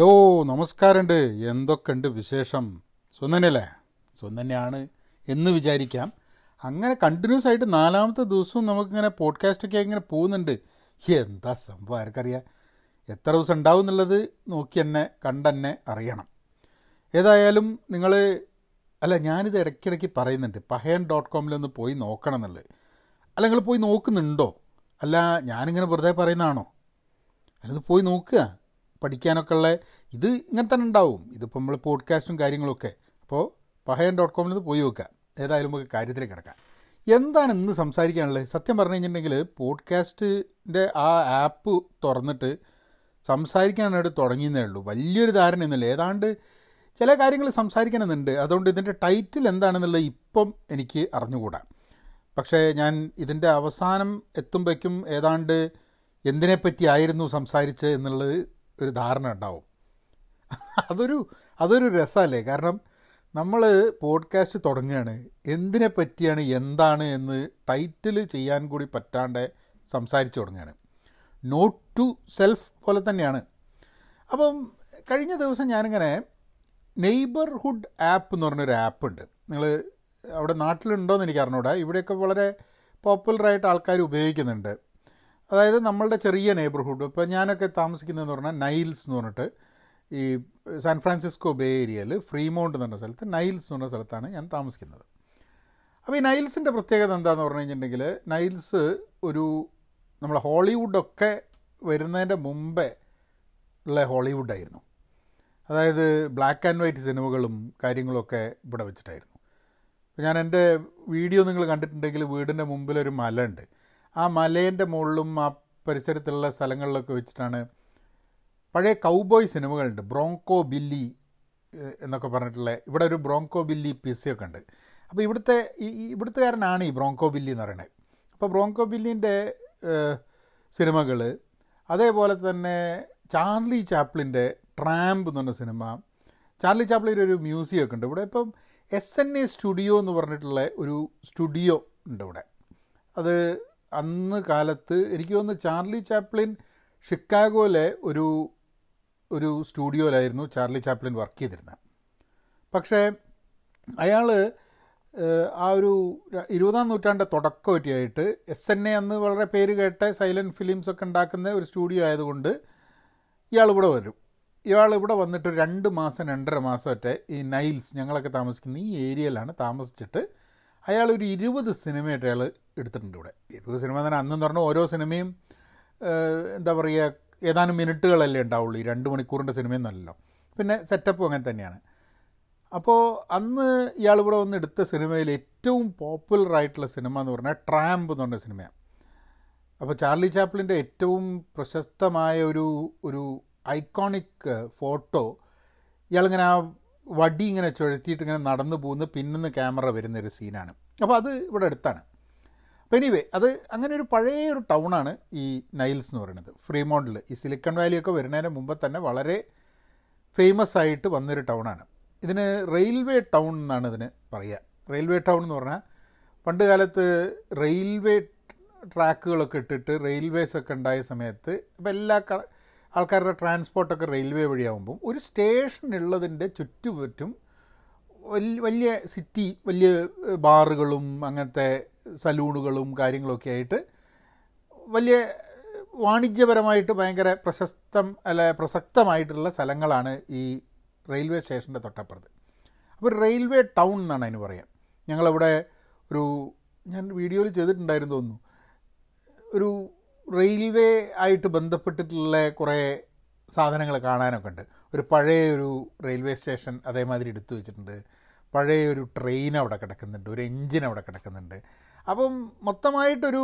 Hello, നമസ്കാരമുണ്ട്. എന്തൊക്കെയുണ്ട് വിശേഷം? സുന്ദനല്ലേ? സുന്ദനെയാണ് എന്ന് വിചാരിക്കാം. അങ്ങനെ കണ്ടിന്യൂസ് ആയിട്ട് നാലാമത്തെ ദിവസവും നമുക്കിങ്ങനെ പോഡ്കാസ്റ്റൊക്കെ ഇങ്ങനെ പോകുന്നുണ്ട്. എന്താ സംഭവം ആർക്കറിയാം. എത്ര ദിവസം ഉണ്ടാവും എന്നുള്ളത് നോക്കി തന്നെ കണ്ടെന്നെ അറിയണം. ഏതായാലും നിങ്ങൾ ഞാനിത് ഇടയ്ക്കിടയ്ക്ക് പറയുന്നുണ്ട്, pahayan.com പോയി നോക്കണം എന്നുള്ളത്. അല്ല, നിങ്ങൾ പോയി നോക്കുന്നുണ്ടോ? അല്ല, ഞാനിങ്ങനെ വെറുതെ പറയുന്നതാണോ? അല്ലത് പോയി നോക്കുക. പഠിക്കാനൊക്കെ ഉള്ള ഇത് ഇങ്ങനെ തന്നെ ഉണ്ടാവും. ഇതിപ്പോൾ നമ്മൾ പോഡ്കാസ്റ്റും കാര്യങ്ങളൊക്കെ. അപ്പോൾ pahayan.com ഇത് പോയി വെക്കുക. ഏതായാലും നമുക്ക് കാര്യത്തിലേക്ക് കിടക്കാം. എന്താണ് ഇന്ന് സംസാരിക്കാനുള്ളത്? സത്യം പറഞ്ഞു കഴിഞ്ഞിട്ടുണ്ടെങ്കിൽ പോഡ്കാസ്റ്റിൻ്റെ ആ ആപ്പ് തുറന്നിട്ട് സംസാരിക്കാനായിട്ട് തുടങ്ങിയെന്നേ ഉള്ളൂ. വലിയൊരു ധാരണയൊന്നുമില്ല. ഏതാണ്ട് ചില കാര്യങ്ങൾ സംസാരിക്കണമെന്നുണ്ട്. അതുകൊണ്ട് ഇതിൻ്റെ ടൈറ്റിൽ എന്താണെന്നുള്ളത് ഇപ്പം എനിക്ക് അറിഞ്ഞുകൂടാ. പക്ഷേ ഞാൻ ഇതിൻ്റെ അവസാനം എത്തുമ്പോഴേക്കും ഏതാണ്ട് എന്തിനെപ്പറ്റി ആയിരുന്നു സംസാരിച്ച് എന്നുള്ളത് ഒരു ധാരണ ഉണ്ടാവും. അതൊരു രസമല്ലേ? കാരണം നമ്മൾ പോഡ്കാസ്റ്റ് തുടങ്ങുകയാണ്, എന്തിനെ പറ്റിയാണ് എന്താണ് എന്ന് ടൈറ്റിൽ ചെയ്യാൻ കൂടി പറ്റാണ്ട് സംസാരിച്ച് തുടങ്ങുകയാണ്. നോട്ട് ടു സെൽഫ് പോലെ തന്നെയാണ്. അപ്പം കഴിഞ്ഞ ദിവസം ഞാനിങ്ങനെ നെയ്ബർഹുഡ് ആപ്പ് എന്ന് പറഞ്ഞൊരു ആപ്പുണ്ട്. നിങ്ങൾ അവിടെ നാട്ടിലുണ്ടോയെന്ന് എനിക്ക് അറിഞ്ഞൂടാ. ഇവിടെയൊക്കെ വളരെ പോപ്പുലറായിട്ട് ആൾക്കാർ ഉപയോഗിക്കുന്നുണ്ട്. അതായത് നമ്മളുടെ ചെറിയ നെയ്ബർഹുഡ്. ഇപ്പോൾ ഞാനൊക്കെ താമസിക്കുന്നതെന്ന് പറഞ്ഞാൽ നൈൽസ് എന്ന് പറഞ്ഞിട്ട് ഈ സാൻ ഫ്രാൻസിസ്കോ ബേ ഏരിയയിൽ ഫ്രീമൗണ്ട് എന്ന് പറഞ്ഞ സ്ഥലത്ത്, നൈൽസ് എന്ന് പറഞ്ഞ സ്ഥലത്താണ് ഞാൻ താമസിക്കുന്നത്. അപ്പോൾ ഈ നൈൽസിൻ്റെ പ്രത്യേകത എന്താണെന്ന് പറഞ്ഞു കഴിഞ്ഞിട്ടുണ്ടെങ്കിൽ, നൈൽസ് ഒരു നമ്മളെ ഹോളിവുഡൊക്കെ വരുന്നതിൻ്റെ മുമ്പേ ഉള്ള ഹോളിവുഡായിരുന്നു. അതായത് ബ്ലാക്ക് ആൻഡ് വൈറ്റ് സിനിമകളും കാര്യങ്ങളൊക്കെ ഇവിടെ വെച്ചിട്ടായിരുന്നു. അപ്പോൾ ഞാൻ എൻ്റെ വീഡിയോ നിങ്ങൾ കണ്ടിട്ടുണ്ടെങ്കിൽ വീടിൻ്റെ മുമ്പിലൊരു മല ഉണ്ട്. ആ മലേൻ്റെ മുകളിലും ആ പരിസരത്തുള്ള സ്ഥലങ്ങളിലൊക്കെ വെച്ചിട്ടാണ് പഴയ കൗബോയ് സിനിമകളുണ്ട്. ബ്രോങ്കോ ബില്ലി എന്നൊക്കെ പറഞ്ഞിട്ടുള്ള, ഇവിടെ ഒരു ബ്രോങ്കോ ബില്ലി പിസയൊക്കെ ഉണ്ട്. അപ്പോൾ ഇവിടുത്തുകാരനാണ് ഈ ബ്രോങ്കോ ബില്ലി എന്ന് പറയുന്നത്. അപ്പോൾ ബ്രോങ്കോ ബില്ലിൻ്റെ സിനിമകൾ, അതേപോലെ തന്നെ ചാർലി ചാപ്ലിൻ്റെ ട്രാമ്പ് എന്ന് പറഞ്ഞ സിനിമ. ചാർലി ചാപ്ലിൻ്റെ ഒരു മ്യൂസിയം ഒക്കെ ഉണ്ട് ഇവിടെ. ഇപ്പം SNA സ്റ്റുഡിയോ എന്ന് പറഞ്ഞിട്ടുള്ള ഒരു സ്റ്റുഡിയോ ഉണ്ട് ഇവിടെ. അത് അന്ന് കാലത്ത് എനിക്ക് തോന്നുന്നു ചാർലി ചാപ്ലിൻ ഷിക്കാഗോയിലെ ഒരു സ്റ്റുഡിയോയിലായിരുന്നു ചാർലി ചാപ്ലിൻ വർക്ക് ചെയ്തിരുന്നത്. പക്ഷേ അയാൾ ആ ഒരു 20ാം നൂറ്റാണ്ടിൻ്റെ തുടക്കം പറ്റിയായിട്ട് SNA അന്ന് വളരെ പേര് കേട്ട സൈലൻറ്റ് ഫിലിംസൊക്കെ ഉണ്ടാക്കുന്ന ഒരു സ്റ്റുഡിയോ ആയതുകൊണ്ട് ഇയാളിവിടെ വരും. ഇയാളിവിടെ വന്നിട്ട് 2 മാസം 2.5 മാസമൊക്കെ ഈ നൈൽസ്, ഞങ്ങളൊക്കെ താമസിക്കുന്ന ഈ ഏരിയയിലാണ് താമസിച്ചിട്ട് അയാളൊരു 20 സിനിമയായിട്ട് അയാൾ എടുത്തിട്ടുണ്ട് ഇവിടെ. 20 സിനിമ തന്നെ അന്നെന്ന് പറഞ്ഞാൽ ഓരോ സിനിമയും എന്താ പറയുക, ഏതാനും മിനിറ്റുകളല്ലേ ഉണ്ടാവുള്ളൂ. ഈ 2 മണിക്കൂറിൻ്റെ സിനിമയൊന്നുമല്ലല്ലോ. പിന്നെ സെറ്റപ്പും അങ്ങനെ തന്നെയാണ്. അപ്പോൾ അന്ന് ഇയാൾ ഇവിടെ വന്ന് എടുത്ത സിനിമയിൽ ഏറ്റവും പോപ്പുലറായിട്ടുള്ള സിനിമ എന്ന് പറഞ്ഞാൽ ട്രാമ്പ് എന്ന് പറഞ്ഞ സിനിമയാണ്. അപ്പോൾ ചാർലി ചാപ്ലിൻ്റെ ഏറ്റവും പ്രശസ്തമായ ഒരു ഐക്കോണിക് ഫോട്ടോ, ഇയാളിങ്ങനെ ആ വടി ഇങ്ങനെ ചുഴത്തിയിട്ട് ഇങ്ങനെ നടന്നു പോകുന്ന പിന്നിന്ന് ക്യാമറ വരുന്നൊരു സീനാണ്. അപ്പോൾ അത് ഇവിടെ അടുത്താണ്. അപ്പോൾ എനിവേ, അത് അങ്ങനെ ഒരു പഴയ ഒരു ടൗണാണ് ഈ നൈൽസ് എന്ന് പറയുന്നത്. ഫ്രീമോണ്ടിൽ ഈ സിലിക്കൺ വാലിയൊക്കെ വരുന്നതിന് മുമ്പ് തന്നെ വളരെ ഫേമസ് ആയിട്ട് വന്നൊരു ടൗണാണ്. ഇതിന് റെയിൽവേ ടൗൺ എന്നാണ് ഇതിന് പറയുക. റെയിൽവേ ടൗൺ എന്ന് പറഞ്ഞാൽ പണ്ട് കാലത്ത് റെയിൽവേ ട്രാക്കുകളൊക്കെ ഇട്ടിട്ട് റെയിൽവേസൊക്കെ ഉണ്ടായ സമയത്ത് ഇപ്പോൾ എല്ലാ ആൾക്കാരുടെ ട്രാൻസ്പോർട്ടൊക്കെ റെയിൽവേ വഴിയാകുമ്പം ഒരു സ്റ്റേഷനുള്ളതിൻ്റെ ചുറ്റുപറ്റും വലിയ സിറ്റി, വലിയ ബാറുകളും അങ്ങനത്തെ സലൂണുകളും കാര്യങ്ങളൊക്കെ ആയിട്ട് വലിയ വാണിജ്യപരമായിട്ട് ഭയങ്കര പ്രസക്തമായിട്ടുള്ള സ്ഥലങ്ങളാണ് ഈ റെയിൽവേ സ്റ്റേഷൻ്റെ തൊട്ടപ്പുറത്ത്. അപ്പോൾ റെയിൽവേ ടൗൺ എന്നാണ് അതിന് പറയാം. ഞങ്ങളവിടെ ഞാൻ വീഡിയോയിൽ ചെയ്തിട്ടുണ്ടായിരുന്നു തോന്നുന്നു, ഒരു റെയിൽവേ ആയിട്ട് ബന്ധപ്പെട്ടിട്ടുള്ള കുറേ സാധനങ്ങൾ കാണാനൊക്കെ ഉണ്ട്. ഒരു പഴയ ഒരു റെയിൽവേ സ്റ്റേഷൻ അതേമാതിരി എടുത്തു വെച്ചിട്ടുണ്ട്. പഴയ ഒരു ട്രെയിൻ അവിടെ കിടക്കുന്നുണ്ട്, ഒരു എൻജിൻ അവിടെ കിടക്കുന്നുണ്ട്. അപ്പം മൊത്തമായിട്ടൊരു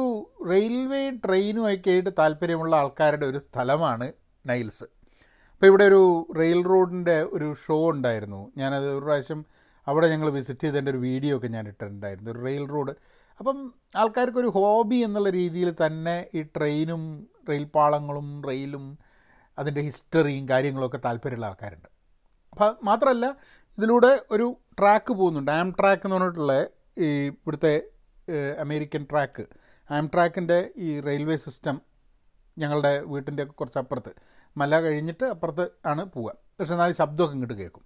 റെയിൽവേയും ട്രെയിനും ഒക്കെ ആയിട്ട് താല്പര്യമുള്ള ആൾക്കാരുടെ ഒരു സ്ഥലമാണ് നൈൽസ്. അപ്പോൾ ഇവിടെ ഒരു റെയിൽ റോഡിൻ്റെ ഒരു ഷോ ഉണ്ടായിരുന്നു. ഞാനത് ഒരു പ്രാവശ്യം അവിടെ ഞങ്ങൾ വിസിറ്റ് ചെയ്തതിൻ്റെ ഒരു വീഡിയോ ഒക്കെ ഞാൻ ഇട്ടിട്ടുണ്ടായിരുന്നു, ഒരു റെയിൽ റോഡ്. അപ്പം ആൾക്കാർക്കൊരു ഹോബി എന്നുള്ള രീതിയിൽ തന്നെ ഈ ട്രെയിനും റെയിൽപ്പാളങ്ങളും റെയിലും അതിൻ്റെ ഹിസ്റ്ററിയും കാര്യങ്ങളൊക്കെ താല്പര്യമുള്ള ആൾക്കാരുണ്ട്. അപ്പം മാത്രമല്ല, ഇതിലൂടെ ഒരു ട്രാക്ക് പോകുന്നുണ്ട്, ആം ട്രാക്ക് എന്ന് പറഞ്ഞിട്ടുള്ള ഈ ഇവിടുത്തെ അമേരിക്കൻ ട്രാക്ക്. ആം ട്രാക്കിൻ്റെ ഈ റെയിൽവേ സിസ്റ്റം ഞങ്ങളുടെ വീട്ടിൻ്റെ കുറച്ച് അപ്പുറത്ത് മല കഴിഞ്ഞിട്ട് അപ്പുറത്ത് ആണ് പോവുക. പക്ഷേ നാല് ശബ്ദമൊക്കെ ഇങ്ങോട്ട് കേൾക്കും.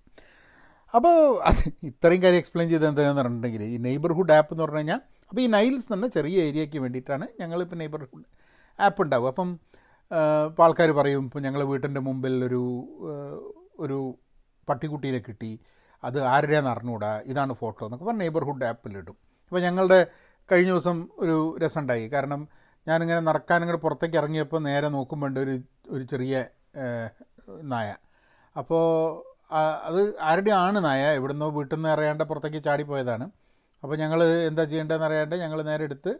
അപ്പോൾ അത് ഇത്രയും കാര്യം എക്സ്പ്ലെയിൻ ചെയ്ത് എന്താണെന്ന് പറഞ്ഞിട്ടുണ്ടെങ്കിൽ ഈ നെയ്ബർഹുഡ് ആപ്പ് എന്ന് പറഞ്ഞു കഴിഞ്ഞാൽ അപ്പോൾ ഈ നൈൽസ് തന്നെ ചെറിയ ഏരിയയ്ക്ക് വേണ്ടിയിട്ടാണ് ഞങ്ങളിപ്പോൾ നെയ്ബർഹുഡ് ആപ്പ് ഉണ്ടാവും. അപ്പം ഇപ്പോൾ ആൾക്കാർ പറയും ഇപ്പോൾ ഞങ്ങൾ വീട്ടിൻ്റെ മുമ്പിൽ ഒരു പട്ടിക്കുട്ടീനെ കിട്ടി, അത് ആരുടെയാണെന്ന് അറിഞ്ഞുകൂടാ, ഇതാണ് ഫോട്ടോ എന്നൊക്കെ പറഞ്ഞ് നെയ്ബർഹുഡ് ആപ്പിലിടും. അപ്പോൾ ഞങ്ങളുടെ കഴിഞ്ഞ ദിവസം ഒരു രസമുണ്ടായി. കാരണം ഞാനിങ്ങനെ നടക്കാനിങ്ങോട്ട് പുറത്തേക്ക് ഇറങ്ങിയപ്പോൾ നേരെ നോക്കുമ്പോണ്ട് ഒരു ചെറിയ നായ. അപ്പോൾ അത് ആരുടെയാണ് നായ, എവിടുന്നോ വീട്ടിൽ നിന്ന് അറിയാണ്ട് പുറത്തേക്ക് ചാടിപ്പോയതാണ്. അപ്പോൾ ഞങ്ങൾ എന്താ ചെയ്യേണ്ടതെന്ന് അറിയാണ്ട് ഞങ്ങൾ നേരെ എടുത്ത്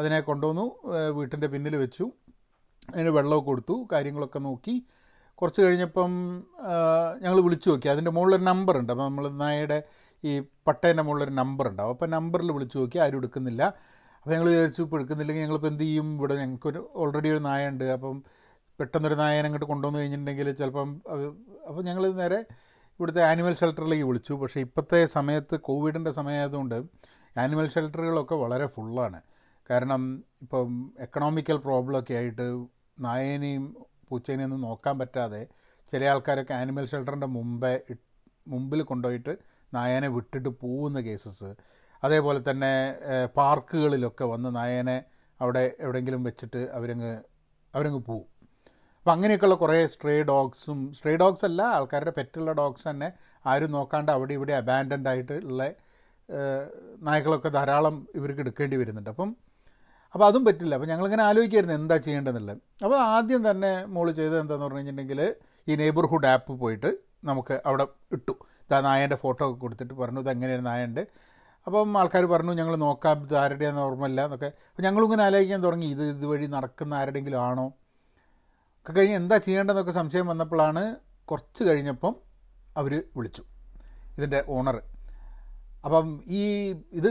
അതിനെ കൊണ്ടുവന്നു, വീട്ടിൻ്റെ പിന്നിൽ വെച്ചു, അതിന് വെള്ളമൊക്കെ കൊടുത്തു, കാര്യങ്ങളൊക്കെ നോക്കി. കുറച്ച് കഴിഞ്ഞപ്പം ഞങ്ങൾ വിളിച്ചു നോക്കി. അതിൻ്റെ മുകളിലൊരു നമ്പറുണ്ട്. അപ്പോൾ നമ്മൾ നായയുടെ ഈ പട്ടേൻ്റെ മുകളിലൊരു നമ്പറുണ്ടാവും. അപ്പോൾ നമ്പറിൽ വിളിച്ചു നോക്കി, ആരും എടുക്കുന്നില്ല. അപ്പോൾ ഞങ്ങൾ വിചാരിച്ചു ഇപ്പോൾ എടുക്കുന്നില്ലെങ്കിൽ ഞങ്ങളിപ്പോൾ എന്ത് ചെയ്യും, ഇവിടെ ഞങ്ങൾക്കൊരു ഓൾറെഡി ഒരു നായ ഉണ്ട്, അപ്പം പെട്ടെന്നൊരു നായനെ അങ്ങോട്ട് കൊണ്ടുവന്ന് കഴിഞ്ഞിട്ടുണ്ടെങ്കിൽ ചിലപ്പം. അപ്പോൾ ഞങ്ങൾ നേരെ ഇവിടുത്തെ ആനിമൽ ഷെൽട്ടറിലേക്ക് വിളിച്ചു. പക്ഷേ ഇപ്പോഴത്തെ സമയത്ത് കോവിഡിൻ്റെ സമയമായതുകൊണ്ട് ആനിമൽ ഷെൽട്ടറുകളൊക്കെ വളരെ ഫുള്ളാണ്. കാരണം ഇപ്പം എക്കണോമിക്കൽ പ്രോബ്ലമൊക്കെ ആയിട്ട് നായേനെയും പൂച്ചേനെയും ഒന്നും നോക്കാൻ പറ്റാതെ ചില ആൾക്കാരൊക്കെ ആനിമൽ ഷെൽട്ടറിൻ്റെ മുമ്പിൽ കൊണ്ടുപോയിട്ട് നായേനെ വിട്ടിട്ട് പോകുന്ന കേസസ്. അതേപോലെ തന്നെ പാർക്കുകളിലൊക്കെ വന്ന് നായേനെ അവിടെ എവിടെയെങ്കിലും വെച്ചിട്ട് അവരങ്ങ് പോവും. അപ്പോൾ അങ്ങനെയൊക്കെയുള്ള കുറേ സ്ട്രേ ഡോഗ്സ് അല്ല, ആൾക്കാരുടെ പെറ്റുള്ള ഡോഗ്സ് തന്നെ ആരും നോക്കാണ്ട് അവിടെ ഇവിടെ അബാൻഡൻഡ് ആയിട്ടുള്ള നായ്ക്കളൊക്കെ ധാരാളം ഇവർക്ക് എടുക്കേണ്ടി വരുന്നുണ്ട്. അപ്പോൾ അതും പറ്റില്ല. അപ്പോൾ ഞങ്ങളിങ്ങനെ ആലോചിക്കായിരുന്നു എന്താ ചെയ്യേണ്ടതെന്നുള്ളത്. അപ്പോൾ ആദ്യം തന്നെ മോള് ചെയ്തത് എന്താണെന്ന് പറഞ്ഞു കഴിഞ്ഞിട്ടുണ്ടെങ്കിൽ ഈ നെയ്ബർഹുഡ് ആപ്പ് പോയിട്ട് നമുക്ക് അവിടെ ഇട്ടു, ഇതാ നായൻ്റെ ഫോട്ടോ ഒക്കെ കൊടുത്തിട്ട് പറഞ്ഞു ഇതെങ്ങനെയാണ് നായൻ്റെ. അപ്പം ആൾക്കാർ പറഞ്ഞു ഞങ്ങൾ നോക്കാം, ഇത് ആരുടെയാണെന്ന് ഓർമ്മയില്ല എന്നൊക്കെ. അപ്പോൾ ഞങ്ങളിങ്ങനെ ആലോചിക്കാൻ തുടങ്ങി, ഇതുവഴി നടക്കുന്ന ആരുടെയെങ്കിലും ആണോ ഒക്കെ കഴിഞ്ഞ് എന്താ ചെയ്യേണ്ടതെന്നൊക്കെ സംശയം വന്നപ്പോഴാണ് കുറച്ച് കഴിഞ്ഞപ്പം അവർ വിളിച്ചു, ഇതിൻ്റെ ഓണർ. അപ്പം ഇത്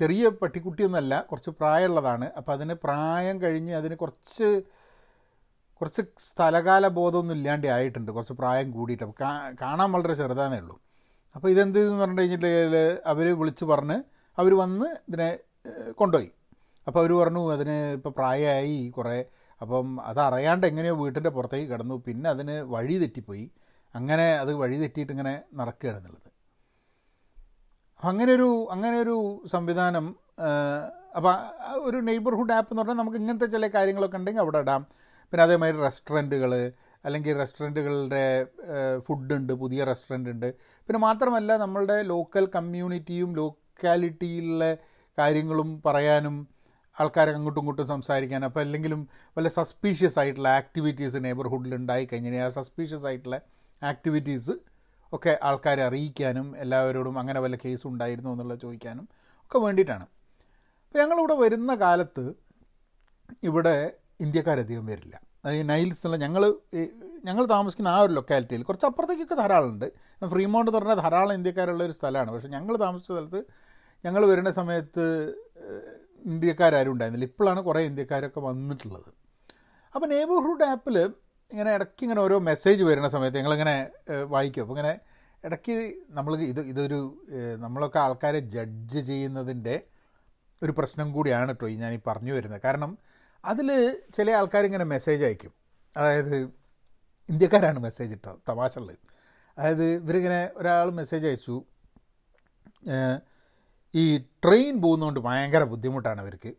ചെറിയ പട്ടിക്കുട്ടിയൊന്നുമല്ല, കുറച്ച് പ്രായമുള്ളതാണ്. അപ്പം അതിന് പ്രായം കഴിഞ്ഞ് അതിന് കുറച്ച് സ്ഥലകാല ബോധമൊന്നും ഇല്ലാണ്ട് ആയിട്ടുണ്ട്, കുറച്ച് പ്രായം കൂടിയിട്ട്. അപ്പം കാണാൻ വളരെ ചെറുതാന്നേ ഉള്ളൂ. അപ്പോൾ ഇതെന്ത് എന്ന് പറഞ്ഞു കഴിഞ്ഞിട്ടുണ്ടെങ്കിൽ അവർ വിളിച്ച് പറഞ്ഞ് അവർ വന്ന് ഇതിനെ കൊണ്ടുപോയി. അപ്പോൾ അവർ പറഞ്ഞു അതിന് ഇപ്പോൾ പ്രായമായി കുറേ, അപ്പം അതറിയാണ്ട് എങ്ങനെയോ വീട്ടിൻ്റെ പുറത്തേക്ക് കിടന്നു, പിന്നെ അതിന് വഴി തെറ്റിപ്പോയി, അങ്ങനെ അത് വഴി തെറ്റിയിട്ട് ഇങ്ങനെ നടക്കുകയാണെന്നുള്ളത്. അങ്ങനെയൊരു സംവിധാനം. അപ്പോൾ ഒരു നെയ്ബർഹുഡ് ആപ്പ് എന്ന് പറഞ്ഞാൽ നമുക്ക് ഇങ്ങനത്തെ ചില കാര്യങ്ങളൊക്കെ ഉണ്ടെങ്കിൽ അവിടെ ഇടാം. പിന്നെ അതേമാതിരി റെസ്റ്റോറൻറ്റുകളുടെ ഫുഡുണ്ട്, പുതിയ റെസ്റ്റോറൻ്റ് ഉണ്ട്. പിന്നെ മാത്രമല്ല നമ്മളുടെ ലോക്കൽ കമ്മ്യൂണിറ്റിയും ലോക്കാലിറ്റിയിലെ കാര്യങ്ങളും പറയാനും ആൾക്കാരെ അങ്ങോട്ടും ഇങ്ങോട്ടും സംസാരിക്കാൻ. അപ്പോൾ അല്ലെങ്കിലും വല്ല സസ്പീഷ്യസ് ആയിട്ടുള്ള ആക്ടിവിറ്റീസ് നെയ്ബർഹുഡിൽ ഉണ്ടായി കഴിഞ്ഞാൽ ആ സസ്പീഷ്യസ് ആയിട്ടുള്ള ആക്ടിവിറ്റീസ് ഒക്കെ ആൾക്കാരെ അറിയിക്കാനും എല്ലാവരോടും അങ്ങനെ വല്ല കേസ് ഉണ്ടായിരുന്നു എന്നുള്ളത് ചോദിക്കാനും ഒക്കെ വേണ്ടിയിട്ടാണ്. അപ്പോൾ ഞങ്ങളിവിടെ വരുന്ന കാലത്ത് ഇവിടെ ഇന്ത്യക്കാരധികം വരില്ല. അതായത് നൈൽസ് എന്നുള്ള ഞങ്ങൾ താമസിക്കുന്ന ആ ഒരു ലൊക്കാലിറ്റിയിൽ കുറച്ച് അപ്പുറത്തേക്കൊക്കെ ധാരാളമുണ്ട്. ഫ്രീമൗണ്ട് എന്ന് പറഞ്ഞാൽ ധാരാളം ഇന്ത്യക്കാരുള്ളൊരു സ്ഥലമാണ്. പക്ഷേ ഞങ്ങൾ താമസിച്ച സ്ഥലത്ത് ഞങ്ങൾ വരുന്ന സമയത്ത് ഇന്ത്യക്കാരും ഉണ്ടായിരുന്നില്ല. ഇപ്പോഴാണ് കുറേ ഇന്ത്യക്കാരൊക്കെ വന്നിട്ടുള്ളത്. അപ്പോൾ നെയ്ബർഹുഡ് ആപ്പിൽ ഇങ്ങനെ ഇടയ്ക്ക് ഇങ്ങനെ ഓരോ മെസ്സേജ് വരുന്ന സമയത്ത് ഞങ്ങളിങ്ങനെ വായിക്കും. അപ്പോൾ ഇങ്ങനെ ഇടയ്ക്ക് നമ്മൾ ഇതൊരു നമ്മളൊക്കെ ആൾക്കാരെ ജഡ്ജ് ചെയ്യുന്നതിൻ്റെ ഒരു പ്രശ്നം കൂടിയാണ് കേട്ടോ ഈ ഞാനീ പറഞ്ഞു വരുന്നത്. കാരണം അതിൽ ചില ആൾക്കാരിങ്ങനെ മെസ്സേജ് അയക്കും. അതായത് ഇന്ത്യക്കാരാണ് മെസ്സേജ് ഇട്ടോ, തമാശ ഉള്ളത്. അതായത് ഇവരിങ്ങനെ ഒരാൾ മെസ്സേജ് അയച്ചു, ഈ ട്രെയിൻ പോകുന്നതുകൊണ്ട് ഭയങ്കര ബുദ്ധിമുട്ടാണ് അവർക്ക്.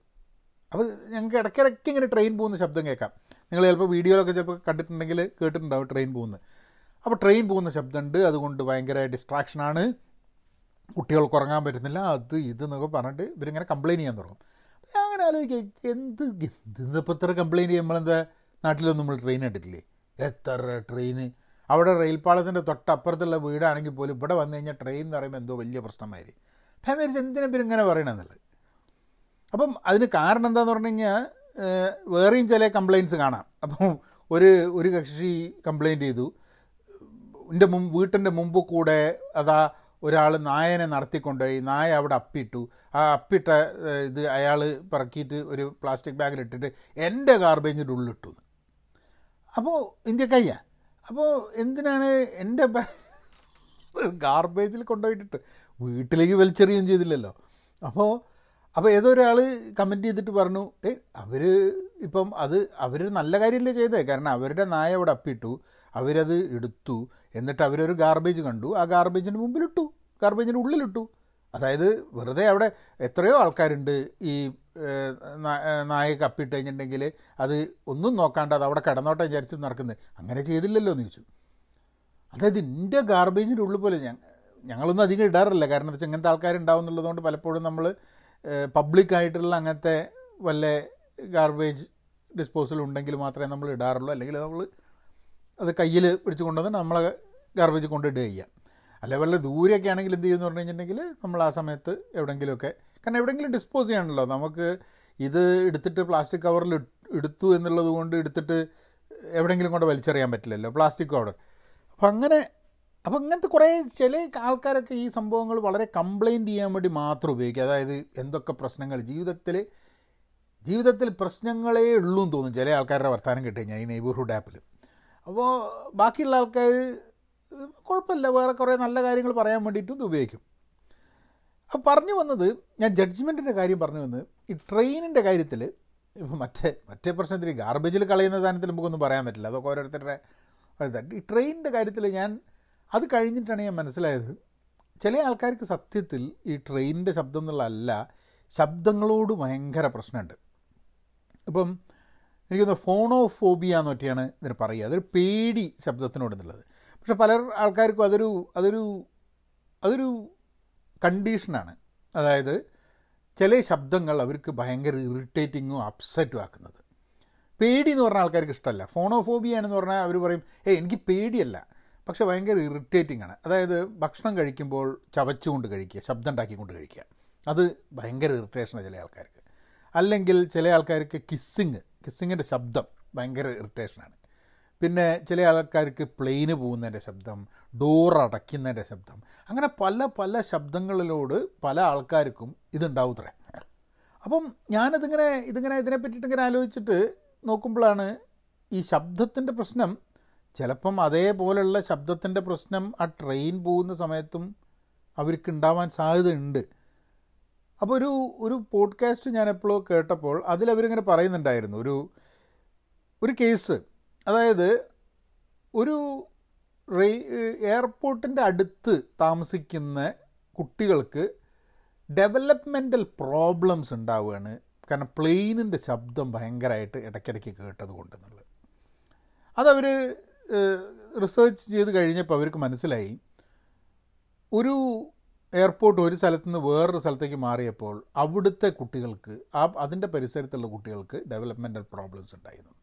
അപ്പോൾ ഞങ്ങൾക്ക് ഇടയ്ക്കിടയ്ക്ക് ഇങ്ങനെ ട്രെയിൻ പോകുന്ന ശബ്ദം കേൾക്കാം. നിങ്ങൾ ചിലപ്പോൾ വീഡിയോയിലൊക്കെ ചിലപ്പോൾ കണ്ടിട്ടുണ്ടെങ്കിൽ കേട്ടിട്ടുണ്ടാവും ട്രെയിൻ പോകുന്നത്. അപ്പോൾ ട്രെയിൻ പോകുന്ന ശബ്ദമുണ്ട്, അതുകൊണ്ട് ഭയങ്കര ഡിസ്ട്രാക്ഷനാണ്, കുട്ടികൾക്ക് ഉറങ്ങാൻ പറ്റുന്നില്ല, അത് ഇതെന്നൊക്കെ പറഞ്ഞിട്ട് ഇവരിങ്ങനെ കംപ്ലയിൻ്റ് ചെയ്യാൻ തുടങ്ങും. ഞാൻ അങ്ങനെ ആലോചിക്കുക, ഇന്നിപ്പോൾ ഇത്ര കംപ്ലയിൻ്റ് ചെയ്യുമ്പോൾ എന്താ നാട്ടിലൊന്നും നമ്മൾ ട്രെയിൻ കണ്ടിട്ടില്ലേ? എത്ര ട്രെയിന്! അവിടെ റെയിൽപ്പാളത്തിൻ്റെ തൊട്ടപ്പുറത്തുള്ള വീടാണെങ്കിൽ പോലും ഇവിടെ വന്നു കഴിഞ്ഞാൽ ട്രെയിൻ എന്ന് പറയുമ്പോൾ എന്തോ വലിയ പ്രശ്നമായി. ഫാമിലീസ് എന്തിനാ ഇവരിങ്ങനെ പറയണമെന്നുള്ളത്. അപ്പം അതിന് കാരണം എന്താണെന്ന് പറഞ്ഞു കഴിഞ്ഞാൽ വേറെയും ചില കംപ്ലയിൻറ്റ്സ് കാണാം. അപ്പം ഒരു കക്ഷി കംപ്ലയിൻ്റ് ചെയ്തു, എൻ്റെ വീട്ടിൻ്റെ മുമ്പ് കൂടെ അതാ ഒരാൾ നായനെ നടത്തിക്കൊണ്ടുപോയി, നായ അവിടെ അപ്പിട്ടു, ആ അപ്പിട്ട ഇത് അയാൾ പറക്കിയിട്ട് ഒരു പ്ലാസ്റ്റിക് ബാഗിലിട്ടിട്ട് എൻ്റെ ഗാർബേജിൻ്റെ ഉള്ളിലിട്ടു. അപ്പോൾ ഇന്ത്യക്കാരിയാ, അപ്പോൾ എന്തിനാണ് എൻ്റെ ഗാർബേജിൽ കൊണ്ടുപോയിട്ടിട്ട് വീട്ടിലേക്ക് വലിച്ചെറിയുകയും ചെയ്തില്ലല്ലോ. അപ്പോൾ ഏതൊരാൾ കമൻറ്റ് ചെയ്തിട്ട് പറഞ്ഞു അവർ ഇപ്പം അത് അവർ നല്ല കാര്യമല്ലേ ചെയ്തത്, കാരണം അവരുടെ നായ അവിടെ അപ്പിട്ടു, അവരത് എടുത്തു, എന്നിട്ട് അവരൊരു ഗാർബേജ് കണ്ടു, ആ ഗാർബേജിൻ്റെ മുമ്പിലിട്ടു, ഗാർബേജിൻ്റെ ഉള്ളിലിട്ടു. അതായത് വെറുതെ അവിടെ എത്രയോ ആൾക്കാരുണ്ട് ഈ നായക്ക് അപ്പിട്ട് കഴിഞ്ഞിട്ടുണ്ടെങ്കിൽ അത് ഒന്നും നോക്കാണ്ട് അത് അവിടെ കിടന്നോട്ടം വിചാരിച്ച് നടക്കുന്നത്. അങ്ങനെ ചെയ്തില്ലല്ലോ എന്ന് ചോദിച്ചു. അതായത് എൻ്റെ ഗാർബേജിൻ്റെ ഉള്ളിൽ പോലെ ഞങ്ങളൊന്നും അധികം ഇടാറില്ല, കാരണം എന്താ വെച്ചാൽ ഇങ്ങനത്തെ ആൾക്കാരുണ്ടാവും എന്നുള്ളതുകൊണ്ട് പലപ്പോഴും നമ്മൾ പബ്ലിക്കായിട്ടുള്ള അങ്ങനത്തെ വല്ല ഗാർബേജ് ഡിസ്പോസൽ ഉണ്ടെങ്കിൽ മാത്രമേ നമ്മൾ ഇടാറുള്ളൂ, അല്ലെങ്കിൽ നമ്മൾ അത് കയ്യിൽ പിടിച്ച് കൊണ്ടുവന്ന് നമ്മളെ ഗാർബേജ് കൊണ്ടിടുക ചെയ്യാം. അല്ലെ വല്ല ദൂരെയൊക്കെ ആണെങ്കിൽ എന്ത് ചെയ്യുമെന്ന് പറഞ്ഞു കഴിഞ്ഞിട്ടുണ്ടെങ്കിൽ നമ്മൾ ആ സമയത്ത് എവിടെയെങ്കിലുമൊക്കെ, കാരണം എവിടെയെങ്കിലും ഡിസ്പോസ് ചെയ്യണമല്ലോ. നമുക്ക് ഇത് എടുത്തിട്ട് പ്ലാസ്റ്റിക് കവറിൽ എടുത്തു എന്നുള്ളത് കൊണ്ട് എടുത്തിട്ട് എവിടെയെങ്കിലും കൊണ്ട് വലിച്ചെറിയാൻ പറ്റില്ലല്ലോ പ്ലാസ്റ്റിക് കവർ. അപ്പം അങ്ങനത്തെ കുറേ ചില ആൾക്കാരൊക്കെ ഈ സംഭവങ്ങൾ വളരെ കംപ്ലൈൻറ്റ് ചെയ്യാൻ വേണ്ടി മാത്രം ഉപയോഗിക്കുക. അതായത് എന്തൊക്കെ പ്രശ്നങ്ങൾ ജീവിതത്തിൽ പ്രശ്നങ്ങളേ ഉള്ളൂ എന്ന് തോന്നും ചില ആൾക്കാരുടെ വർത്തമാനം കിട്ടി കഴിഞ്ഞാൽ ഈ നെയ്ബർഹുഡ് ആപ്പിൽ. അപ്പോൾ ബാക്കിയുള്ള ആൾക്കാർ കുഴപ്പമില്ല, വേറെ കുറേ നല്ല കാര്യങ്ങൾ പറയാൻ വേണ്ടിയിട്ടും ഇത് ഉപയോഗിക്കും. അപ്പോൾ പറഞ്ഞു വന്നത്, ഞാൻ ജഡ്ജ്മെൻറ്റിൻ്റെ കാര്യം പറഞ്ഞു വന്നത്, ഈ ട്രെയിനിൻ്റെ കാര്യത്തിൽ ഇപ്പോൾ മറ്റേ പ്രശ്നത്തിൽ ഗാർബേജിൽ കളയുന്ന സാധനത്തിൽ നമുക്കൊന്നും പറയാൻ പറ്റില്ല, അതൊക്കെ ഓരോരുത്തരുടെ ഇതാണ്. ഈ ട്രെയിനിൻ്റെ കാര്യത്തിൽ ഞാൻ അത് കഴിഞ്ഞിട്ടാണ് ഞാൻ മനസ്സിലായത്, ചില ആൾക്കാർക്ക് സത്യത്തിൽ ഈ ട്രെയിനിൻ്റെ ശബ്ദം എന്നുള്ളതല്ല, ശബ്ദങ്ങളോട് ഭയങ്കര പ്രശ്നമുണ്ട്. ഇപ്പം എനിക്കൊന്ന് ഫോണോഫോബിയ എന്ന് പറ്റിയാണ് ഇതിന് പറയുക, അതൊരു പേടി ശബ്ദത്തിനോട് എന്നുള്ളത്. പക്ഷെ പല ആൾക്കാർക്കും അതൊരു കണ്ടീഷനാണ്. അതായത് ചില ശബ്ദങ്ങൾ അവർക്ക് ഭയങ്കര ഇറിറ്റേറ്റിങ്ങും അപ്സെറ്റും ആക്കുന്നത്. പേടി എന്ന് പറഞ്ഞാൽ ആൾക്കാർക്ക് ഇഷ്ടമല്ല. ഫോണോഫോബിയ എന്ന് പറഞ്ഞാൽ അവർ പറയും, എനിക്ക് പേടിയല്ല, പക്ഷെ ഭയങ്കര ഇറിറ്റേറ്റിംഗ് ആണ്. അതായത് ഭക്ഷണം കഴിക്കുമ്പോൾ ചവച്ചുകൊണ്ട് കഴിക്കുക, ശബ്ദം ഉണ്ടാക്കിക്കൊണ്ട് കഴിക്കുക, അത് ഭയങ്കര ഇറിറ്റേഷനാണ് ചില ആൾക്കാർക്ക്. അല്ലെങ്കിൽ ചില ആൾക്കാർക്ക് കിസ്സിങ്ങിൻ്റെ ശബ്ദം ഭയങ്കര ഇറിറ്റേഷനാണ്. പിന്നെ ചില ആൾക്കാർക്ക് പ്ലെയിന് പോകുന്നതിൻ്റെ ശബ്ദം, ഡോർ അടയ്ക്കുന്നതിൻ്റെ ശബ്ദം, അങ്ങനെ പല പല ശബ്ദങ്ങളിലോട് പല ആൾക്കാർക്കും ഇതുണ്ടാവുത്രേ. അപ്പം ഇതിങ്ങനെ ഇതിനെപ്പറ്റിയിട്ടിങ്ങനെ ആലോചിച്ചിട്ട് നോക്കുമ്പോഴാണ് ഈ ശബ്ദത്തിൻ്റെ പ്രശ്നം. ചിലപ്പം അതേപോലെയുള്ള ശബ്ദത്തിൻ്റെ പ്രശ്നം ആ ട്രെയിൻ പോകുന്ന സമയത്തും അവർക്ക് ഉണ്ടാവാൻ സാധ്യതയുണ്ട്. അപ്പോൾ ഒരു പോഡ്കാസ്റ്റ് ഞാൻ എപ്പോഴോ കേട്ടപ്പോൾ അതിലവരിങ്ങനെ പറയുന്നുണ്ടായിരുന്നു ഒരു കേസ്. അതായത് ഒരു എയർപോർട്ടിൻ്റെ അടുത്ത് താമസിക്കുന്ന കുട്ടികൾക്ക് ഡെവലപ്മെൻ്റൽ പ്രോബ്ലംസ് ഉണ്ടാവുകയാണ്, കാരണം പ്ലെയിനിൻ്റെ ശബ്ദം ഭയങ്കരമായിട്ട് ഇടയ്ക്കിടയ്ക്ക് കേട്ടത് കൊണ്ടെന്നുള്ളത്. അതവർ റിസർച്ച് ചെയ്ത് കഴിഞ്ഞപ്പോൾ അവർക്ക് മനസ്സിലായി, ഒരു എയർപോർട്ട് ഒരു സ്ഥലത്ത് നിന്ന് വേറൊരു സ്ഥലത്തേക്ക് മാറിയപ്പോൾ അവിടുത്തെ കുട്ടികൾക്ക് അതിൻ്റെ പരിസരത്തുള്ള കുട്ടികൾക്ക് ഡെവലപ്മെൻ്റൽ പ്രോബ്ലംസ് ഉണ്ടായിരുന്നുണ്ട്.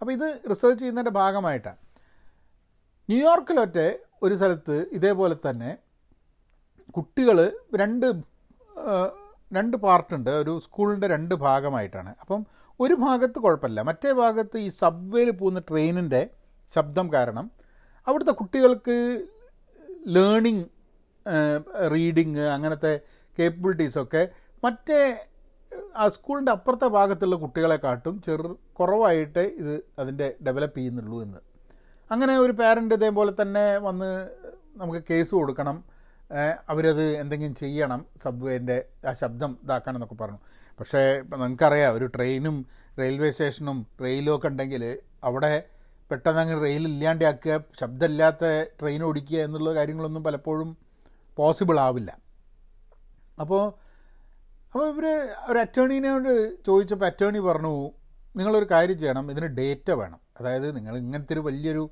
അപ്പോൾ ഇത് റിസർച്ച് ചെയ്യുന്നതിൻ്റെ ഭാഗമായിട്ടാണ്. ന്യൂയോർക്കിലൊറ്റ ഒരു സ്ഥലത്ത് ഇതേപോലെ തന്നെ കുട്ടികൾ രണ്ട് പാർട്ടുണ്ട്, ഒരു സ്കൂളിൻ്റെ രണ്ട് ഭാഗമായിട്ടാണ്. അപ്പം ഒരു ഭാഗത്ത് കുഴപ്പമില്ല, മറ്റേ ഭാഗത്ത് ഈ സബ്വേയിൽ പോകുന്ന ട്രെയിനിൻ്റെ ശബ്ദം കാരണം അവിടുത്തെ കുട്ടികൾക്ക് ലേണിംഗ്, റീഡിങ് അങ്ങനത്തെ കേപ്പബിലിറ്റീസൊക്കെ മറ്റേ ആ സ്കൂളിൻ്റെ അപ്പുറത്തെ ഭാഗത്തുള്ള കുട്ടികളെക്കാട്ടും കുറവായിട്ട് ഇത് അതിൻ്റെ ഡെവലപ്പ് ചെയ്യുന്നുള്ളൂ എന്ന്. അങ്ങനെ ഒരു പാരൻ്റ് ഇതേപോലെ തന്നെ വന്ന് നമുക്ക് കേസ് കൊടുക്കണം, അവരത് എന്തെങ്കിലും ചെയ്യണം, സബ്വേൻ്റെ ആ ശബ്ദം ഇതാക്കണം എന്നൊക്കെ പറഞ്ഞു. പക്ഷേ നിങ്ങൾക്കറിയാം, ഒരു ട്രെയിനും റെയിൽവേ സ്റ്റേഷനും റെയിലും ഒക്കെ ഉണ്ടെങ്കിൽ അവിടെ പെട്ടെന്ന് അങ്ങനെ റെയിലില്ലാണ്ടാക്കുക, ശബ്ദമില്ലാത്ത ട്രെയിൻ ഓടിക്കുക എന്നുള്ള കാര്യങ്ങളൊന്നും പലപ്പോഴും പോസിബിൾ ആവില്ല. അപ്പോൾ ഇവർ ഒരു അറ്റേർണിനോട് ചോദിച്ചപ്പോൾ അറ്റേർണി പറഞ്ഞു, നിങ്ങളൊരു കാര്യം ചെയ്യണം, ഇതിന് ഡേറ്റ വേണം. അതായത് നിങ്ങൾ ഇങ്ങനത്തെ ഒരു വലിയൊരു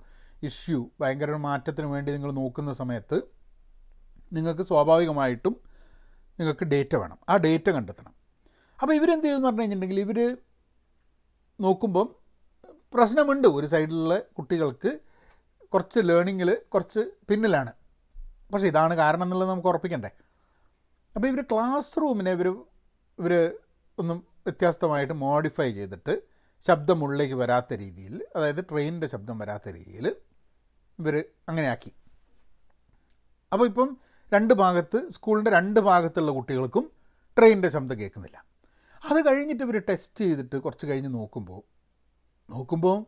ഇഷ്യൂ, ഭയങ്കര ഒരു മാറ്റത്തിന് വേണ്ടി നിങ്ങൾ നോക്കുന്ന സമയത്ത് നിങ്ങൾക്ക് സ്വാഭാവികമായിട്ടും നിങ്ങൾക്ക് ഡേറ്റ വേണം, ആ ഡേറ്റ കണ്ടെത്തണം. അപ്പോൾ ഇവരെന്ത് ചെയ്തെന്ന് പറഞ്ഞു കഴിഞ്ഞിട്ടുണ്ടെങ്കിൽ, ഇവർ നോക്കുമ്പം പ്രശ്നമുണ്ട്, ഒരു സൈഡിലുള്ള കുട്ടികൾക്ക് കുറച്ച് ലേണിങ്ങിൽ കുറച്ച് പിന്നിലാണ്, പക്ഷേ ഇതാണ് കാരണം എന്നുള്ളത് നമുക്ക് ഉറപ്പിക്കണ്ടേ. അപ്പോൾ ഇവർ ക്ലാസ് റൂമിനെ ഇവർ ഒന്നും വ്യത്യസ്തമായിട്ട് മോഡിഫൈ ചെയ്തിട്ട് ശബ്ദം ഉള്ളിലേക്ക് വരാത്ത രീതിയിൽ, അതായത് ട്രെയിനിൻ്റെ ശബ്ദം വരാത്ത രീതിയിൽ ഇവർ അങ്ങനെയാക്കി. അപ്പോൾ ഇപ്പം രണ്ട് ഭാഗത്ത്, സ്കൂളിൻ്റെ രണ്ട് ഭാഗത്തുള്ള കുട്ടികൾക്കും ട്രെയിനിൻ്റെ ശബ്ദം കേൾക്കുന്നില്ല. അത് കഴിഞ്ഞിട്ട് ഇവർ ടെസ്റ്റ് ചെയ്തിട്ട് കുറച്ച് കഴിഞ്ഞ് നോക്കുമ്പോൾ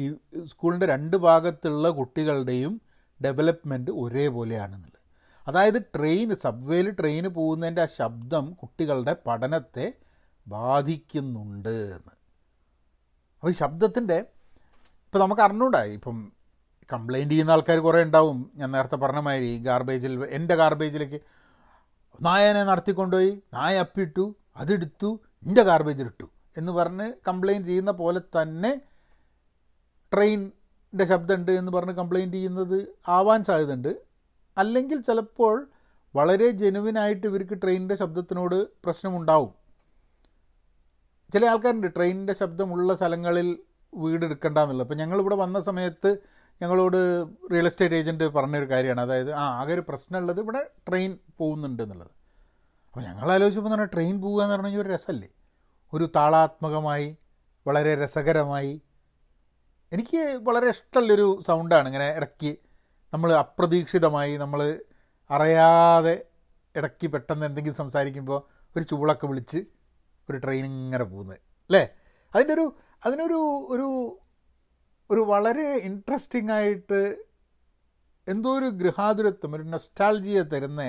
ഈ സ്കൂളിൻ്റെ രണ്ട് ഭാഗത്തുള്ള കുട്ടികളുടെയും ഡെവലപ്മെൻറ്റ് ഒരേപോലെയാണെന്നുള്ളത്. അതായത് സബ്വേയിൽ ട്രെയിന് പോകുന്നതിൻ്റെ ആ ശബ്ദം കുട്ടികളുടെ പഠനത്തെ ബാധിക്കുന്നുണ്ട് എന്ന്. അപ്പോൾ ഈ ശബ്ദത്തിൻ്റെ ഇപ്പോൾ നമുക്ക് അറിഞ്ഞുകൂടായി. ഇപ്പം കംപ്ലയിൻ്റ് ചെയ്യുന്ന ആൾക്കാർ കുറേ ഉണ്ടാവും. ഞാൻ നേരത്തെ പറഞ്ഞമാതിരി ഗാർബേജിൽ എൻ്റെ ഗാർബേജിലേക്ക് നായനെ നടത്തിക്കൊണ്ടുപോയി, നായ അപ്പിട്ടു, അതെടുത്തു, എൻ്റെ ഗാർബേജിലിട്ടു എന്ന് പറഞ്ഞ് കംപ്ലയിൻറ്റ് ചെയ്യുന്ന പോലെ തന്നെ ട്രെയിനിൻ്റെ ശബ്ദമുണ്ട് എന്ന് പറഞ്ഞ് കംപ്ലയിൻ്റ് ചെയ്യുന്നത് ആവാൻ സാധ്യതയുണ്ട്. അല്ലെങ്കിൽ ചിലപ്പോൾ വളരെ ജെനുവിനായിട്ട് ഇവർക്ക് ട്രെയിനിൻ്റെ ശബ്ദത്തിനോട് പ്രശ്നമുണ്ടാവും. ചില ആൾക്കാരുണ്ട് ട്രെയിനിൻ്റെ ശബ്ദമുള്ള സ്ഥലങ്ങളിൽ വീടെടുക്കേണ്ട എന്നുള്ളത്. അപ്പോൾ ഞങ്ങളിവിടെ വന്ന സമയത്ത് ഞങ്ങളോട് റിയൽ എസ്റ്റേറ്റ് ഏജൻറ്റ് പറഞ്ഞൊരു കാര്യമാണ്, അതായത് ആകെ ഒരു പ്രശ്നമുള്ളത് ഇവിടെ ട്രെയിൻ പോകുന്നുണ്ട് എന്നുള്ളത്. അപ്പോൾ ഞങ്ങളാലോചിച്ചപ്പോൾ തന്നെ ട്രെയിൻ പോകുക എന്ന് പറഞ്ഞു കഴിഞ്ഞാൽ ഒരു രസമല്ലേ, ഒരു താളാത്മകമായി വളരെ രസകരമായി എനിക്ക് വളരെ ഇഷ്ടമുള്ളൊരു സൗണ്ടാണ്. ഇങ്ങനെ ഇടയ്ക്ക് നമ്മൾ അപ്രതീക്ഷിതമായി നമ്മൾ അറിയാതെ ഇടയ്ക്ക് പെട്ടെന്ന് എന്തെങ്കിലും സംസാരിക്കുമ്പോൾ ഒരു ചൂളൊക്കെ വിളിച്ച് ഒരു ട്രെയിൻ ഇങ്ങനെ പോകുന്നത് അല്ലേ, അതിൻ്റെ ഒരു അതിനൊരു ഒരു ഒരു വളരെ ഇൻട്രസ്റ്റിംഗ് ആയിട്ട് എന്തോ ഒരു ഗൃഹാതുരത്വം, ഒരു നൊസ്റ്റാൾജിയ തരുന്ന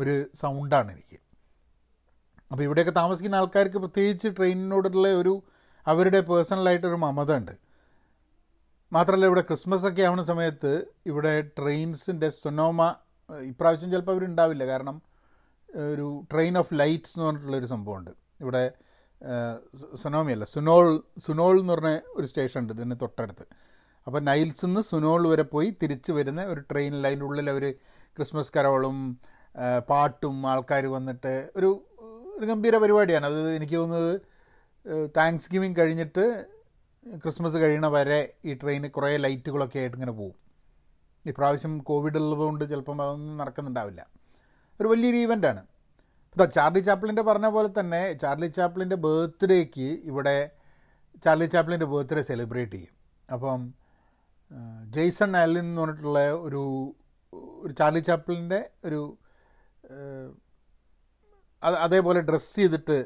ഒരു സൗണ്ടാണ് എനിക്ക്. അപ്പോൾ ഇവിടെയൊക്കെ താമസിക്കുന്ന ആൾക്കാർക്ക് പ്രത്യേകിച്ച് ട്രെയിനിനോടുള്ള ഒരു അവരുടെ പേഴ്സണലായിട്ടൊരു മമത ഉണ്ട്. മാത്രമല്ല ഇവിടെ ക്രിസ്മസ് ഒക്കെ ആവുന്ന സമയത്ത് ഇവിടെ ട്രെയിൻസിൻ്റെ സൊനോമ ഇപ്രാവശ്യം ചിലപ്പോൾ അവരുണ്ടാവില്ല, കാരണം ഒരു ട്രെയിൻ ഓഫ് ലൈറ്റ്സ് എന്ന് പറഞ്ഞിട്ടുള്ളൊരു സംഭവമുണ്ട് ഇവിടെ. സൊനോമയല്ല, സുനോൾ എന്ന് പറഞ്ഞ ഒരു സ്റ്റേഷൻ ഉണ്ട് ഇതിന് തൊട്ടടുത്ത്. അപ്പോൾ നൈൽസിൽ നിന്ന് സുനോൾ വരെ പോയി തിരിച്ച് വരുന്ന ഒരു ട്രെയിനിൽ അതിൻ്റെ ഉള്ളിൽ അവർ ക്രിസ്മസ് കരോളും പാട്ടും ആൾക്കാർ വന്നിട്ട് ഒരു ഗംഭീര പരിപാടിയാണ് അത്. എനിക്ക് തോന്നുന്നത് താങ്ക്സ് ഗിവിങ് കഴിഞ്ഞിട്ട് ക്രിസ്മസ് കഴിയണ വരെ ഈ ട്രെയിന് കുറേ ലൈറ്റുകളൊക്കെ ആയിട്ട് ഇങ്ങനെ പോകും. ഇപ്രാവശ്യം കോവിഡ് ഉള്ളതുകൊണ്ട് ചിലപ്പം അതൊന്നും നടക്കുന്നുണ്ടാവില്ല. ഒരു വലിയൊരു ഈവൻ്റാണ്. അപ്പോൾ ചാർലി ചാപ്ലിൻ്റെ പറഞ്ഞ പോലെ തന്നെ ചാർലി ചാപ്ലിൻ്റെ ബർത്ത്ഡേക്ക് ഇവിടെ ചാർലി ചാപ്ലിൻ്റെ ബർത്ത്ഡേ സെലിബ്രേറ്റ് ചെയ്യും. അപ്പം ജെയ്സൺ ആലൻ എന്ന് പറഞ്ഞിട്ടുള്ള ഒരു ചാർലി ചാപ്ലിൻ്റെ ഒരു അതേപോലെ ഡ്രസ്സ് ചെയ്തിട്ട്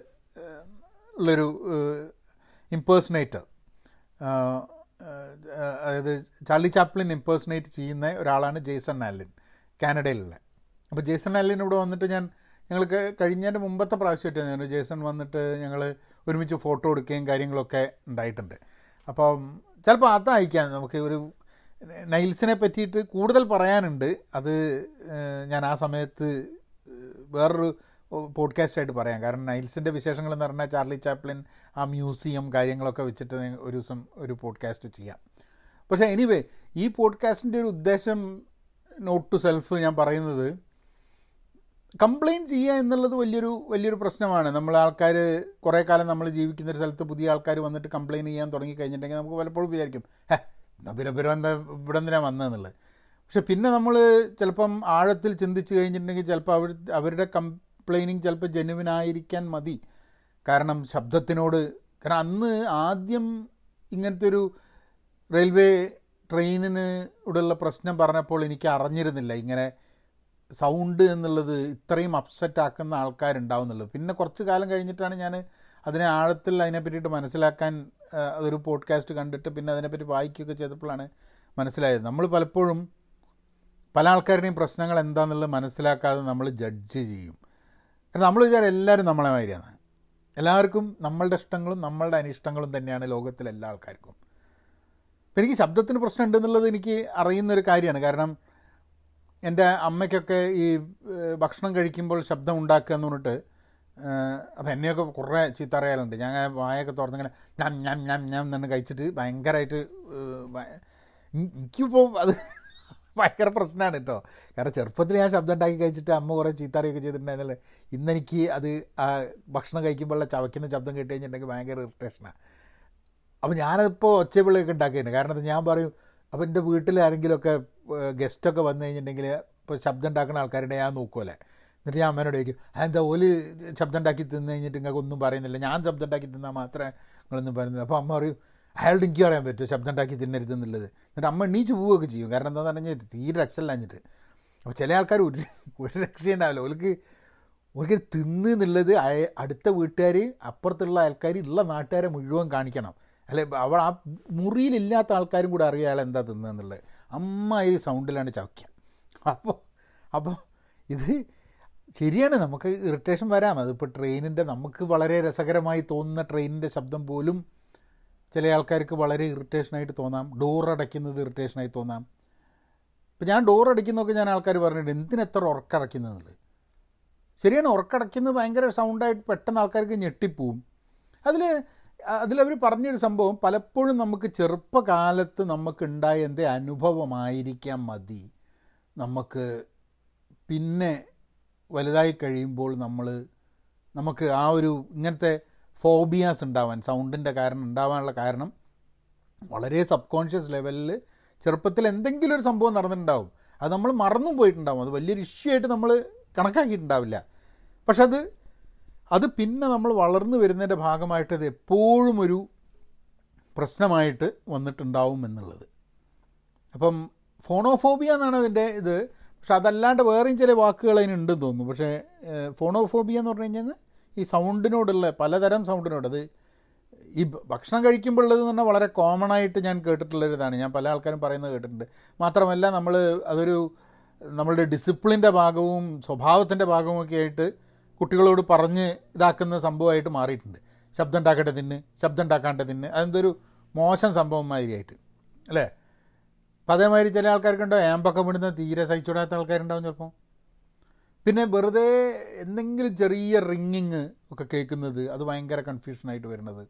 ഉള്ളൊരു ഇംപേഴ്സണേറ്റർ, അതായത് ചാർലി ചാപ്ലിൻ ഇംപേഴ്സണേറ്റ് ചെയ്യുന്ന ഒരാളാണ് ജെയ്സൺ ആലൻ, കാനഡയിലുള്ള. അപ്പോൾ ജെയ്സൺ ആലൻ ഇവിടെ വന്നിട്ട് ഞങ്ങൾക്ക് കഴിഞ്ഞതിൻ്റെ മുമ്പത്തെ പ്രാവശ്യമായിട്ടാണ് ജേസൺ വന്നിട്ട് ഞങ്ങൾ ഒരുമിച്ച് ഫോട്ടോ എടുക്കുകയും കാര്യങ്ങളൊക്കെ ഉണ്ടായിട്ടുണ്ട്. അപ്പം ചിലപ്പോൾ അതായിരിക്കാം നമുക്ക് ഒരു നൈൽസിനെ പറ്റിയിട്ട് കൂടുതൽ പറയാനുണ്ട്. അത് ഞാൻ ആ സമയത്ത് വേറൊരു പോഡ്കാസ്റ്റായിട്ട് പറയാം. കാരണം നൈൽസിൻ്റെ വിശേഷങ്ങളെന്ന് പറഞ്ഞാൽ ചാർലി ചാപ്ലിൻ ആ മ്യൂസിയം കാര്യങ്ങളൊക്കെ വെച്ചിട്ട് ഒരു ദിവസം ഒരു പോഡ്കാസ്റ്റ് ചെയ്യാം. പക്ഷേ എനിവേ ഈ പോഡ്കാസ്റ്റിൻ്റെ ഒരു ഉദ്ദേശം, നോട്ട് ടു സെൽഫ്, ഞാൻ പറയുന്നത് കംപ്ലയിൻറ്റ് ചെയ്യുക എന്നുള്ളത് വലിയൊരു പ്രശ്നമാണ്. നമ്മൾ ആൾക്കാർ കുറേ കാലം നമ്മൾ ജീവിക്കുന്നൊരു സ്ഥലത്ത് പുതിയ ആൾക്കാർ വന്നിട്ട് കംപ്ലയിൻറ്റ് ചെയ്യാൻ തുടങ്ങി കഴിഞ്ഞിട്ടുണ്ടെങ്കിൽ നമുക്ക് പലപ്പോഴും വിചാരിക്കും എന്താ ഇവിടെ എന്തിനാണ് വന്നതെന്നുള്ളത്. പക്ഷെ പിന്നെ നമ്മൾ ചിലപ്പം ആഴത്തിൽ ചിന്തിച്ച് കഴിഞ്ഞിട്ടുണ്ടെങ്കിൽ ചിലപ്പോൾ അവരുടെ കംപ്ലയിനിങ് ചിലപ്പോൾ ജെനുവിനായിരിക്കാൻ മതി. കാരണം ശബ്ദത്തിനോട്, കാരണം അന്ന് ആദ്യം ഇങ്ങനത്തെ ഒരു റെയിൽവേ ട്രെയിനിന് ഇവിടെയുള്ള പ്രശ്നം പറഞ്ഞപ്പോൾ എനിക്ക് അറിഞ്ഞിരുന്നില്ല ഇങ്ങനെ സൗണ്ട് എന്നുള്ളത് ഇത്രയും അപ്സെറ്റാക്കുന്ന ആൾക്കാരുണ്ടാവുന്നുള്ളത്. പിന്നെ കുറച്ച് കാലം കഴിഞ്ഞിട്ടാണ് ഞാൻ അതിനെ ആഴത്തിൽ അതിനെ പറ്റിയിട്ട് മനസ്സിലാക്കാൻ, അതൊരു പോഡ്കാസ്റ്റ് കണ്ടിട്ട് പിന്നെ അതിനെപ്പറ്റി വായിക്കുകയൊക്കെ ചെയ്തപ്പോഴാണ് മനസ്സിലായത്. നമ്മൾ പലപ്പോഴും പല ആൾക്കാരുടെയും പ്രശ്നങ്ങൾ എന്താണെന്നുള്ളത് മനസ്സിലാക്കാതെ നമ്മൾ ജഡ്ജ് ചെയ്യും. കാരണം നമ്മൾ വിചാരം എല്ലാവരും നമ്മളെ മാതിരിയാണ്, എല്ലാവർക്കും നമ്മളുടെ ഇഷ്ടങ്ങളും നമ്മളുടെ അനിഷ്ടങ്ങളും തന്നെയാണ് ലോകത്തിലെ എല്ലാ ആൾക്കാർക്കും. അപ്പം എനിക്ക് ശബ്ദത്തിന് പ്രശ്നം ഉണ്ടെന്നുള്ളത് എനിക്ക് അറിയുന്നൊരു കാര്യമാണ്. കാരണം എൻ്റെ അമ്മയ്ക്കൊക്കെ ഈ ഭക്ഷണം കഴിക്കുമ്പോൾ ശബ്ദം ഉണ്ടാക്കുക എന്ന് പറഞ്ഞിട്ട് അപ്പം എന്നെയൊക്കെ കുറേ ചീത്ത അറിയാറുണ്ട്. ഞാൻ വായൊക്കെ തുറന്നിങ്ങനെ ഞാൻ ഞാൻ ഞാൻ ഞാൻ എന്നാണ് കഴിച്ചിട്ട് ഭയങ്കരമായിട്ട് എനിക്കിപ്പോൾ അത് ഭയങ്കര പ്രശ്നമാണ് കേട്ടോ. കാരണം ചെറുപ്പത്തിൽ ഞാൻ ശബ്ദം ഉണ്ടാക്കി കഴിച്ചിട്ട് അമ്മ കുറേ ചീത്തറിയൊക്കെ ചെയ്തിട്ടുണ്ടായിരുന്നല്ലേ. ഇന്നെനിക്ക് അത് ഭക്ഷണം കഴിക്കുമ്പോഴുള്ള ചവയ്ക്കുന്ന ശബ്ദം കേട്ട് കഴിഞ്ഞിട്ടുണ്ടെങ്കിൽ ഭയങ്കര ഇറിറ്റേഷനാണ്. അപ്പോൾ ഞാനിപ്പോൾ ഒച്ചപ്പിള്ളിയൊക്കെ ഉണ്ടാക്കിയിട്ടുണ്ട്. കാരണം ഞാൻ പറയും, അപ്പോൾ എൻ്റെ വീട്ടിൽ ആരെങ്കിലുമൊക്കെ ഗസ്റ്റൊക്കെ വന്നു കഴിഞ്ഞിട്ടുണ്ടെങ്കിൽ ഇപ്പോൾ ശബ്ദം ഉണ്ടാക്കുന്ന ആൾക്കാരുടെ ഞാൻ നോക്കുമല്ലേ. എന്നിട്ട് ഞാൻ അമ്മേനോട് ചോദിക്കും, അതെന്താ ഓല് ശബ്ദം ഉണ്ടാക്കി തിന്നു കഴിഞ്ഞിട്ട് നിങ്ങൾക്ക് ഒന്നും പറയുന്നില്ല, ഞാൻ ശബ്ദം ഉണ്ടാക്കി തിന്നാൽ മാത്രമേ നിങ്ങളൊന്നും പറയുന്നില്ല. അപ്പോൾ അമ്മ പറയും, അയാളുടെ എനിക്ക് പറയാൻ പറ്റുമോ ശബ്ദം ഉണ്ടാക്കി തിന്നരുതെന്നുള്ളത്. എന്നിട്ട് അമ്മ എണീച്ച് പോവുകയൊക്കെ ചെയ്യും. കാരണം എന്താണെന്ന് പറഞ്ഞാൽ തീരെ രക്ഷയില്ലാഞ്ഞിട്ട്. അപ്പോൾ ചില ആൾക്കാർ ഒരു രക്ഷയുണ്ടാവില്ല. ഓർക്ക് തിന്ന് എന്നുള്ളത് അടുത്ത വീട്ടുകാർ, അപ്പുറത്തുള്ള ആൾക്കാർ, ഉള്ള നാട്ടുകാരെ മുഴുവൻ കാണിക്കണം. അല്ലെ അവൾ ആ മുറിയിലില്ലാത്ത ആൾക്കാരും കൂടെ അറിയാം അയാൾ എന്താ തിന്നതെന്നുള്ളത്. അമ്മ ഈ സൗണ്ടിലാണ് ചവയ്ക്കുക. അപ്പോൾ ഇത് ശരിയാണ്, നമുക്ക് ഇറിറ്റേഷൻ വരാം. അതിപ്പോൾ ട്രെയിനിൻ്റെ നമുക്ക് വളരെ രസകരമായി തോന്നുന്ന ട്രെയിനിൻ്റെ ശബ്ദം പോലും ചില ആൾക്കാർക്ക് വളരെ ഇറിറ്റേഷനായിട്ട് തോന്നാം. ഡോറടയ്ക്കുന്നത് ഇറിറ്റേഷനായി തോന്നാം. ഇപ്പം ഞാൻ ഡോറടയ്ക്കുന്നതൊക്കെ ഞാൻ ആൾക്കാർ പറഞ്ഞിട്ടുണ്ട്, എന്തിനെത്ര ഉറക്കടയ്ക്കുന്നതെന്നുള്ളത്. ശരിയാണ്, ഉറക്കടയ്ക്കുന്നത് ഭയങ്കര സൗണ്ടായിട്ട് പെട്ടെന്ന് ആൾക്കാർക്ക് ഞെട്ടിപ്പോവും. അതിലവർ പറഞ്ഞൊരു സംഭവം, പലപ്പോഴും നമുക്ക് ചെറുപ്പകാലത്ത് നമുക്കുണ്ടായ എന്തേ അനുഭവമായിരിക്കാം മതി നമുക്ക് പിന്നെ വലുതായി കഴിയുമ്പോൾ നമുക്ക് ആ ഒരു ഇങ്ങനത്തെ ഫോബിയാസ് ഉണ്ടാവാൻ, സൗണ്ടിൻ്റെ കാരണം ഉണ്ടാവാനുള്ള കാരണം വളരെ സബ് കോൺഷ്യസ് ലെവലിൽ ചെറുപ്പത്തിൽ എന്തെങ്കിലും ഒരു സംഭവം നടന്നിട്ടുണ്ടാവും. അത് നമ്മൾ മറന്നും പോയിട്ടുണ്ടാവും. അത് വലിയൊരു ഇഷ്യൂ ആയിട്ട് നമ്മൾ കണക്കാക്കിയിട്ടുണ്ടാവില്ല. പക്ഷെ അത് പിന്നെ നമ്മൾ വളർന്നു വരുന്നതിൻ്റെ ഭാഗമായിട്ട് അത് എപ്പോഴും ഒരു പ്രശ്നമായിട്ട് വന്നിട്ടുണ്ടാവും എന്നുള്ളത്. അപ്പം ഫോണോഫോബിയ എന്നാണ് അതിൻ്റെ ഇത്. പക്ഷെ അതല്ലാണ്ട് വേറെയും ചില വാക്കുകൾ അതിനുണ്ടെന്ന് തോന്നുന്നു. പക്ഷേ ഫോണോഫോബിയ എന്ന് പറഞ്ഞു കഴിഞ്ഞാൽ ഈ സൗണ്ടിനോടുള്ള പലതരം സൗണ്ടിനോട്, അത് ഈ ഭക്ഷണം കഴിക്കുമ്പോഴുള്ളത് എന്ന് പറഞ്ഞാൽ വളരെ കോമൺ ആയിട്ട് ഞാൻ കേട്ടിട്ടുള്ളൊരിതാണ്. ഞാൻ പല ആൾക്കാരും പറയുന്നത് കേട്ടിട്ടുണ്ട്. മാത്രമല്ല നമ്മളുടെ ഡിസിപ്ലിൻ്റെ ഭാഗവും സ്വഭാവത്തിൻ്റെ ഭാഗവുമൊക്കെ ആയിട്ട് കുട്ടികളോട് പറഞ്ഞ് ഇതാക്കുന്ന സംഭവമായിട്ട് മാറിയിട്ടുണ്ട്. ശബ്ദം ഉണ്ടാക്കട്ടെ തിന്ന്, ശബ്ദം ഉണ്ടാക്കാണ്ടെ തിന്ന്, അതെന്തൊരു മോശം സംഭവമായിട്ട് അല്ലേ. അപ്പം അതേമാതിരി ചില ആൾക്കാർക്കുണ്ടോ ഏമ്പൊക്കെ വിടുന്ന തീരെ സഹിച്ചൂടാത്ത ആൾക്കാരുണ്ടാവും ചിലപ്പോൾ. പിന്നെ വെറുതെ എന്തെങ്കിലും ചെറിയ റിങ്ങിങ് ഒക്കെ കേൾക്കുന്നത് അത് ഭയങ്കര കൺഫ്യൂഷനായിട്ട് വരുന്നത്.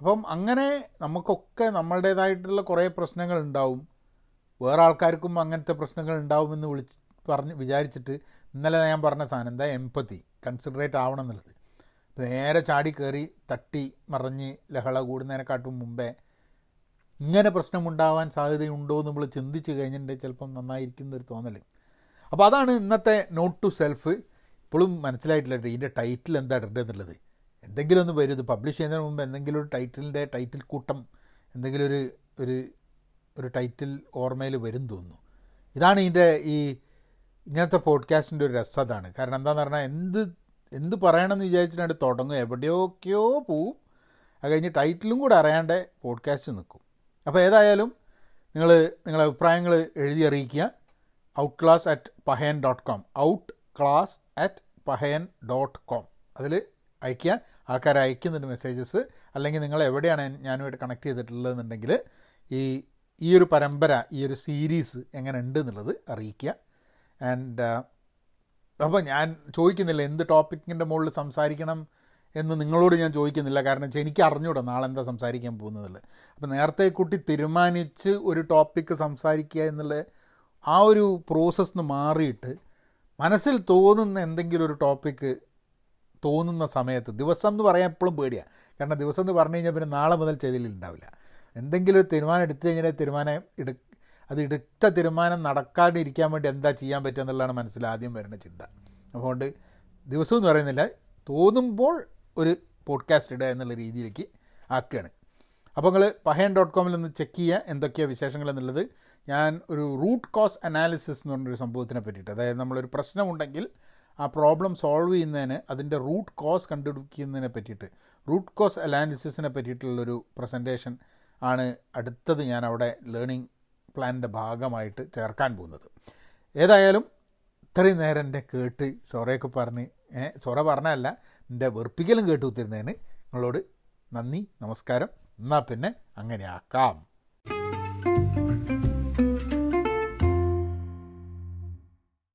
അപ്പം അങ്ങനെ നമുക്കൊക്കെ നമ്മളുടേതായിട്ടുള്ള കുറേ പ്രശ്നങ്ങൾ ഉണ്ടാവും. വേറെ ആൾക്കാർക്കും അങ്ങനത്തെ പ്രശ്നങ്ങൾ ഉണ്ടാവുമെന്ന് വിചാരിച്ചിട്ട് ഇന്നലെ ഞാൻ പറഞ്ഞ സാധനം എന്താ, എംപത്തി, കൺസിഡറേറ്റ് ആവണം എന്നുള്ളത്. നേരെ ചാടി കയറി തട്ടി മറിഞ്ഞ് ലഹള കൂടുന്നതിനെക്കാട്ടും മുമ്പേ ഇങ്ങനെ പ്രശ്നമുണ്ടാവാൻ സാധ്യതയുണ്ടോ എന്ന് നമ്മൾ ചിന്തിച്ച് കഴിഞ്ഞിട്ടുണ്ടെങ്കിൽ ചിലപ്പം നന്നായിരിക്കുന്നൊരു തോന്നൽ. അപ്പോൾ അതാണ് ഇന്നത്തെ നോട്ട് ടു സെൽഫ്. ഇപ്പോഴും മനസ്സിലായിട്ടില്ല ഇതിൻ്റെ ടൈറ്റിൽ എന്താ ഇടേണ്ടത് എന്നുള്ളത്. എന്തെങ്കിലും ഒന്ന് വരും, ഇത് പബ്ലിഷ് ചെയ്യുന്നതിന് മുമ്പ് എന്തെങ്കിലും ഒരു ടൈറ്റിൽ കൂട്ടം, എന്തെങ്കിലും ഒരു ടൈറ്റിൽ ഓർമ്മയിൽ വരും തോന്നുന്നു. ഇതാണ് ഇങ്ങനത്തെ പോഡ്കാസ്റ്റിൻ്റെ ഒരു രസം. അതാണ് കാരണം. എന്താണെന്ന് പറഞ്ഞാൽ എന്ത് പറയണമെന്ന് വിചാരിച്ചിട്ടാണ് തുടങ്ങും, എവിടെയൊക്കെയോ പോവും, അത് കഴിഞ്ഞ് ടൈറ്റിലും കൂടെ അറിയാണ്ട് പോഡ്കാസ്റ്റ് നിൽക്കും. അപ്പോൾ ഏതായാലും നിങ്ങളുടെ അഭിപ്രായങ്ങൾ എഴുതി അറിയിക്കുക. outclass@pahayan.com അതിൽ അയയ്ക്കുക. ആൾക്കാർ അയക്കുന്നുണ്ട് മെസ്സേജസ്. അല്ലെങ്കിൽ നിങ്ങൾ എവിടെയാണ് ഞാനുമായിട്ട് കണക്ട് ചെയ്തിട്ടുള്ളതെന്നുണ്ടെങ്കിൽ ഈ ഒരു പരമ്പര, ഈ ഒരു സീരീസ് എങ്ങനെ ഉണ്ട് എന്നുള്ളത് അറിയിക്കുക. അപ്പോൾ ഞാൻ ചോദിക്കുന്നില്ല എന്ത് ടോപ്പിക്കിൻ്റെ മുകളിൽ സംസാരിക്കണം എന്ന് നിങ്ങളോട് ഞാൻ ചോദിക്കുന്നില്ല. കാരണം വെച്ചാൽ എനിക്ക് അറിഞ്ഞൂടാ നാളെ എന്താ സംസാരിക്കാൻ പോകുന്നതല്ലേ. അപ്പോൾ നേരത്തെ കൂട്ടി തീരുമാനിച്ച് ഒരു ടോപ്പിക്ക് സംസാരിക്കുക എന്നുള്ള ആ ഒരു പ്രോസസ്സിന് മാറിയിട്ട് മനസ്സിൽ തോന്നുന്ന എന്തെങ്കിലും ഒരു ടോപ്പിക്ക് തോന്നുന്ന സമയത്ത്, ദിവസം എന്ന് പറയാൻ എപ്പോഴും പേടിയാണ്. കാരണം ദിവസം എന്ന് പറഞ്ഞു കഴിഞ്ഞാൽ പിന്നെ നാളെ മുതൽ ചെയ്തിലുണ്ടാവില്ല. എന്തെങ്കിലും ഒരു തീരുമാനം എടുത്തു കഴിഞ്ഞാൽ അത് എടുത്ത തീരുമാനം നടക്കാണ്ടിരിക്കാൻ വേണ്ടി എന്താ ചെയ്യാൻ പറ്റുക എന്നുള്ളതാണ് മനസ്സിൽ ആദ്യം വരുന്ന ചിന്ത. അതുകൊണ്ട് ദിവസമൊന്നും പറയുന്നില്ല, തോന്നുമ്പോൾ ഒരു പോഡ്കാസ്റ്റ് ഇടുക എന്നുള്ള രീതിയിലേക്ക് ആക്കുകയാണ്. അപ്പോൾ നിങ്ങൾ pahayan.com ഒന്ന് ചെക്ക് ചെയ്യുക എന്തൊക്കെയാണ് വിശേഷങ്ങൾ എന്നുള്ളത്. ഞാൻ ഒരു റൂട്ട് കോസ് അനാലിസിസ് എന്ന് പറഞ്ഞൊരു സംഭവത്തിനെ പറ്റിയിട്ട്, അതായത് നമ്മളൊരു പ്രശ്നമുണ്ടെങ്കിൽ ആ പ്രോബ്ലം സോൾവ് ചെയ്യുന്നതിന്, അതിൻ്റെ റൂട്ട് കോസ് കണ്ടുപിടിക്കുന്നതിനെ പറ്റിയിട്ട്, റൂട്ട് കോസ് അനാലിസിസിനെ പറ്റിയിട്ടുള്ളൊരു പ്രസൻറ്റേഷൻ ആണ് അടുത്തത് ഞാൻ അവിടെ ലേണിംഗ് പ്ലാനിൻ്റെ ഭാഗമായിട്ട് ചേർക്കാൻ പോകുന്നത്. ഏതായാലും ഇത്രയും നേരം എൻ്റെ കേട്ട് സൊറയൊക്കെ പറഞ്ഞ് സൊറ പറഞ്ഞല്ല എൻ്റെ വെറുപ്പിക്കലും കേട്ട് കുത്തിരുന്നതിന് നിങ്ങളോട് നന്ദി, നമസ്കാരം. എന്നാൽ പിന്നെ അങ്ങനെ ആക്കാം.